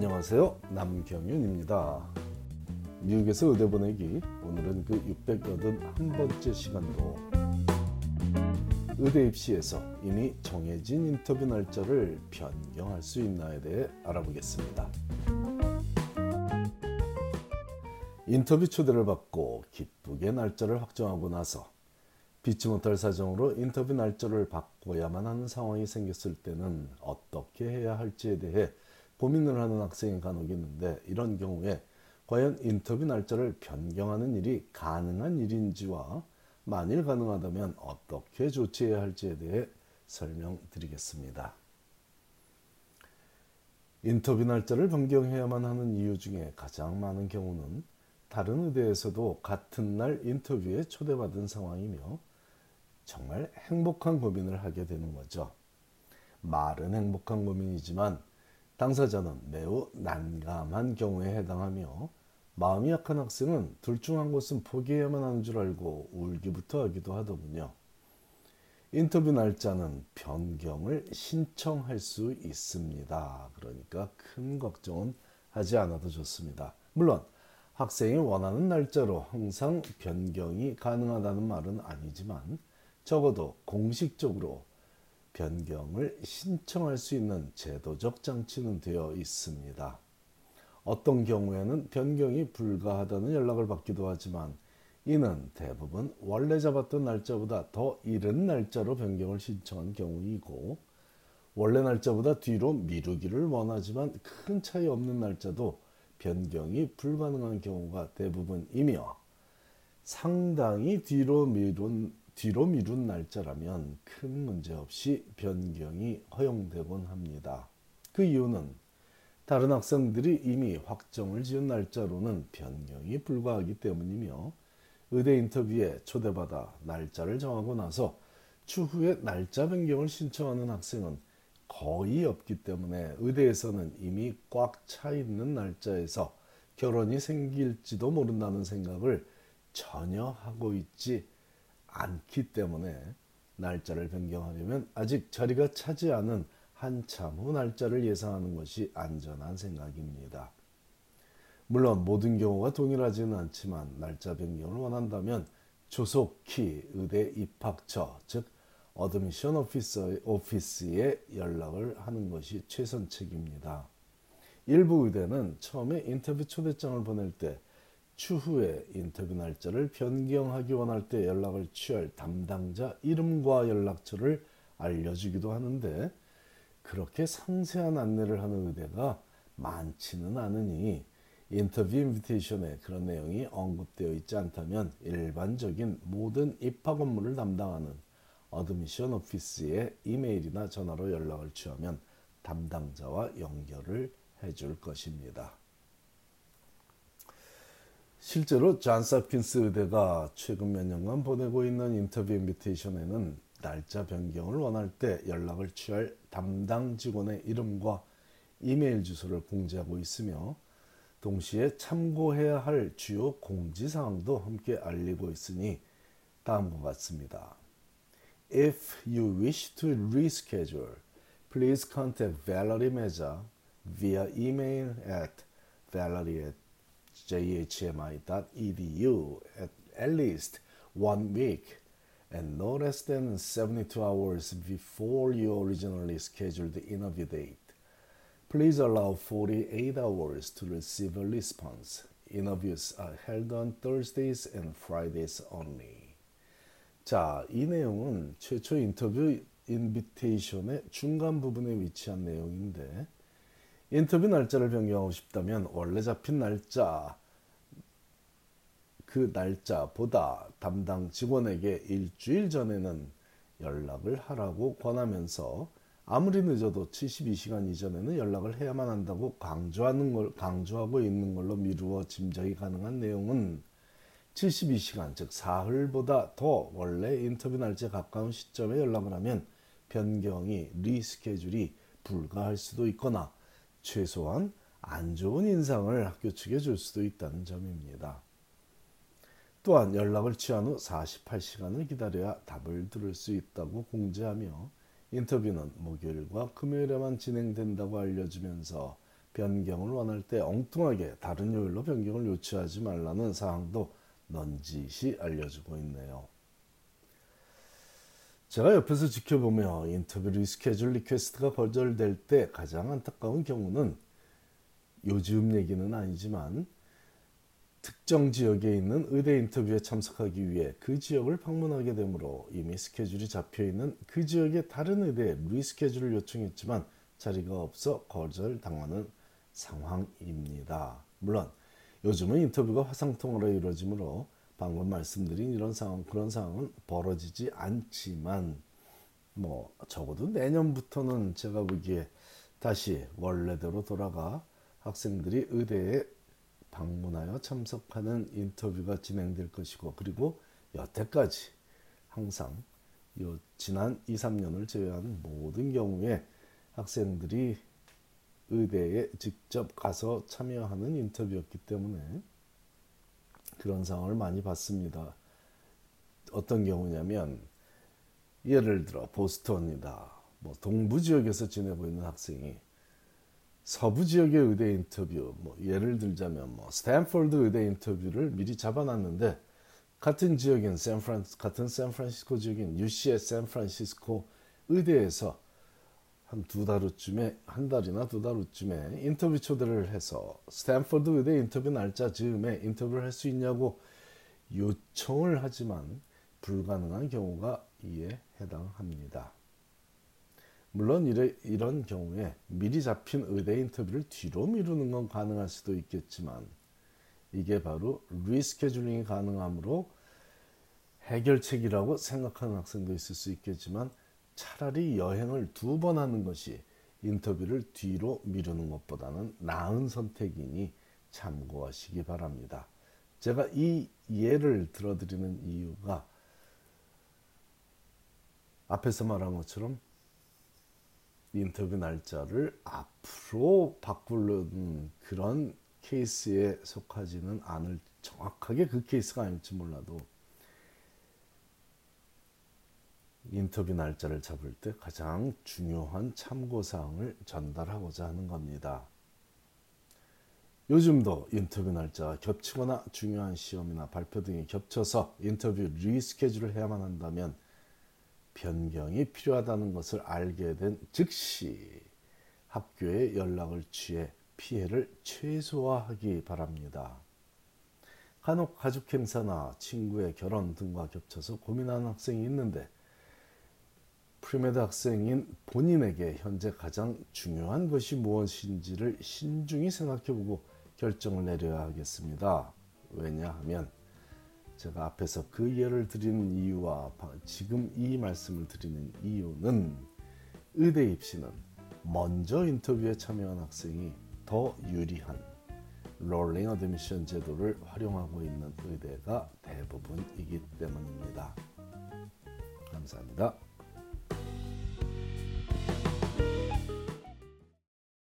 안녕하세요, 남경윤입니다. 미국에서 의대 보내기, 오늘은 그 681번째 시간으로 의대 입시에서 이미 정해진 인터뷰 날짜를 변경할 수 있나에 대해 알아보겠습니다. 인터뷰 초대를 받고 기쁘게 날짜를 확정하고 나서 비치 못할 사정으로 인터뷰 날짜를 바꿔야만 하는 상황이 생겼을 때는 어떻게 해야 할지에 대해 고민을 하는 학생이 간혹 있는데, 이런 경우에 과연 인터뷰 날짜를 변경하는 일이 가능한 일인지와 만일 가능하다면 어떻게 조치해야 할지에 대해 설명드리겠습니다. 인터뷰 날짜를 변경해야만 하는 이유 중에 가장 많은 경우는 다른 의대에서도 같은 날 인터뷰에 초대받은 상황이며, 정말 행복한 고민을 하게 되는 거죠. 말은 행복한 고민이지만 당사자는 매우 난감한 경우에 해당하며, 마음이 약한 학생은 둘 중 한 곳은 포기해야만 하는 줄 알고 울기부터 하기도 하더군요. 인터뷰 날짜는 변경을 신청할 수 있습니다. 그러니까 큰 걱정은 하지 않아도 좋습니다. 물론 학생이 원하는 날짜로 항상 변경이 가능하다는 말은 아니지만, 적어도 공식적으로 변경을 신청할 수 있는 제도적 장치는 되어 있습니다. 어떤 경우에는 변경이 불가하다는 연락을 받기도 하지만, 이는 대부분 원래 잡았던 날짜보다 더 이른 날짜로 변경을 신청한 경우이고, 원래 날짜보다 뒤로 미루기를 원하지만 큰 차이 없는 날짜도 변경이 불가능한 경우가 대부분이며, 상당히 뒤로 미룬 날짜라면 큰 문제 없이 변경이 허용되곤 합니다. 그 이유는 다른 학생들이 이미 확정을 지은 날짜로는 변경이 불가하기 때문이며, 의대 인터뷰에 초대받아 날짜를 정하고 나서 추후에 날짜 변경을 신청하는 학생은 거의 없기 때문에 의대에서는 이미 꽉 차 있는 날짜에서 결혼이 생길지도 모른다는 생각을 전혀 하고 있지 않기 때문에 날짜를 변경하려면 아직 자리가 차지 않은 한참 후 날짜를 예상하는 것이 안전한 생각입니다. 물론 모든 경우가 동일하지는 않지만, 날짜 변경을 원한다면 조속히 의대 입학처, 즉 어드미션 오피스에 연락을 하는 것이 최선책입니다. 일부 의대는 처음에 인터뷰 초대장을 보낼 때 추후에 인터뷰 날짜를 변경하기 원할 때 연락을 취할 담당자 이름과 연락처를 알려주기도 하는데, 그렇게 상세한 안내를 하는 의대가 많지는 않으니 인터뷰 인비테이션에 그런 내용이 언급되어 있지 않다면 일반적인 모든 입학 업무를 담당하는 어드미션 오피스에 이메일이나 전화로 연락을 취하면 담당자와 연결을 해줄 것입니다. 실제로 존스파킨스 의대가 최근 몇 년간 보내고 있는 인터뷰 인비테이션에는 날짜 변경을 원할 때 연락을 취할 담당 직원의 이름과 이메일 주소를 공지하고 있으며, 동시에 참고해야 할 주요 공지사항도 함께 알리고 있으니 다음과 같습니다. If you wish to reschedule, please contact Valerie Meza via email at valerie@jhmi.edu at least 1 week and no less than 72 hours before you originally scheduled the interview date. Please allow 48 hours to receive a response. Interviews are held on Thursdays and Fridays only. 자, 이 내용은 최초 인터뷰 인비테이션의 중간 부분에 위치한 내용인데, 인터뷰 날짜를 변경하고 싶다면 원래 잡힌 날짜, 그 날짜보다 담당 직원에게 일주일 전에는 연락을 하라고 권하면서, 아무리 늦어도 72시간 이전에는 연락을 해야만 한다고 강조하고 있는 걸로 미루어 짐작이 가능한 내용은 72시간, 즉 사흘보다 더 원래 인터뷰 날짜에 가까운 시점에 연락을 하면 변경이, 리스케줄이 불가할 수도 있거나 최소한 안 좋은 인상을 학교 측에 줄 수도 있다는 점입니다. 또한 연락을 취한 후 48시간을 기다려야 답을 들을 수 있다고 공지하며, 인터뷰는 목요일과 금요일에만 진행된다고 알려주면서 변경을 원할 때 엉뚱하게 다른 요일로 변경을 요청하지 말라는 사항도 넌지시 알려주고 있네요. 제가 옆에서 지켜보며 인터뷰 리스케줄 리퀘스트가 거절될 때 가장 안타까운 경우는 요즘 얘기는 아니지만 특정 지역에 있는 의대 인터뷰에 참석하기 위해 그 지역을 방문하게 되므로 이미 스케줄이 잡혀있는 그 지역의 다른 의대에 리스케줄을 요청했지만 자리가 없어 거절당하는 상황입니다. 물론 요즘은 인터뷰가 화상통화로 이루어지므로 방금 말씀드린 이런 상황, 그런 상황은 벌어지지 않지만 적어도 내년부터는 제가 보기에 다시 원래대로 돌아가 학생들이 의대에 방문하여 참석하는 인터뷰가 진행될 것이고, 그리고 여태까지 항상 지난 2~3년을 제외한 모든 경우에 학생들이 의대에 직접 가서 참여하는 인터뷰였기 때문에 그런 상황을 많이 봤습니다. 어떤 경우냐면 예를 들어 보스턴이다, 동부 지역에서 지내고 있는 학생이 서부 지역의 의대 인터뷰, 예를 들자면 스탠포드 의대 인터뷰를 미리 잡아놨는데 같은 샌프란시스코 지역인 UC 샌프란시스코 의대에서 한 달이나 두 달 후쯤에 인터뷰 초대를 해서 스탠포드 의대 인터뷰 날짜 즈음에 인터뷰를 할 수 있냐고 요청을 하지만 불가능한 경우가 이에 해당합니다. 물론 이런 경우에 미리 잡힌 의대 인터뷰를 뒤로 미루는 건 가능할 수도 있겠지만 이게 바로 리스케줄링이 가능하므로 해결책이라고 생각하는 학생도 있을 수 있겠지만 차라리 여행을 2번 하는 것이 인터뷰를 뒤로 미루는 것보다는 나은 선택이니 참고하시기 바랍니다. 제가 이 예를 들어드리는 이유가 앞에서 말한 것처럼 인터뷰 날짜를 앞으로 바꾸는 그런 케이스에 속하지는 않을, 정확하게 그 케이스가 아닐지 몰라도 인터뷰 날짜를 잡을 때 가장 중요한 참고사항을 전달하고자 하는 겁니다. 요즘도 인터뷰 날짜가 겹치거나 중요한 시험이나 발표 등이 겹쳐서 인터뷰 리스케줄을 해야만 한다면 변경이 필요하다는 것을 알게 된 즉시 학교에 연락을 취해 피해를 최소화하기 바랍니다. 간혹 가족 행사나 친구의 결혼 등과 겹쳐서 고민하는 학생이 있는데 프리메드 학생인 본인에게 현재 가장 중요한 것이 무엇인지를 신중히 생각해보고 결정을 내려야 하겠습니다. 왜냐하면 제가 앞에서 그 예를 드리는 이유와 지금 이 말씀을 드리는 이유는 의대 입시는 먼저 인터뷰에 참여한 학생이 더 유리한 롤링 어드미션 제도를 활용하고 있는 의대가 대부분이기 때문입니다. 감사합니다.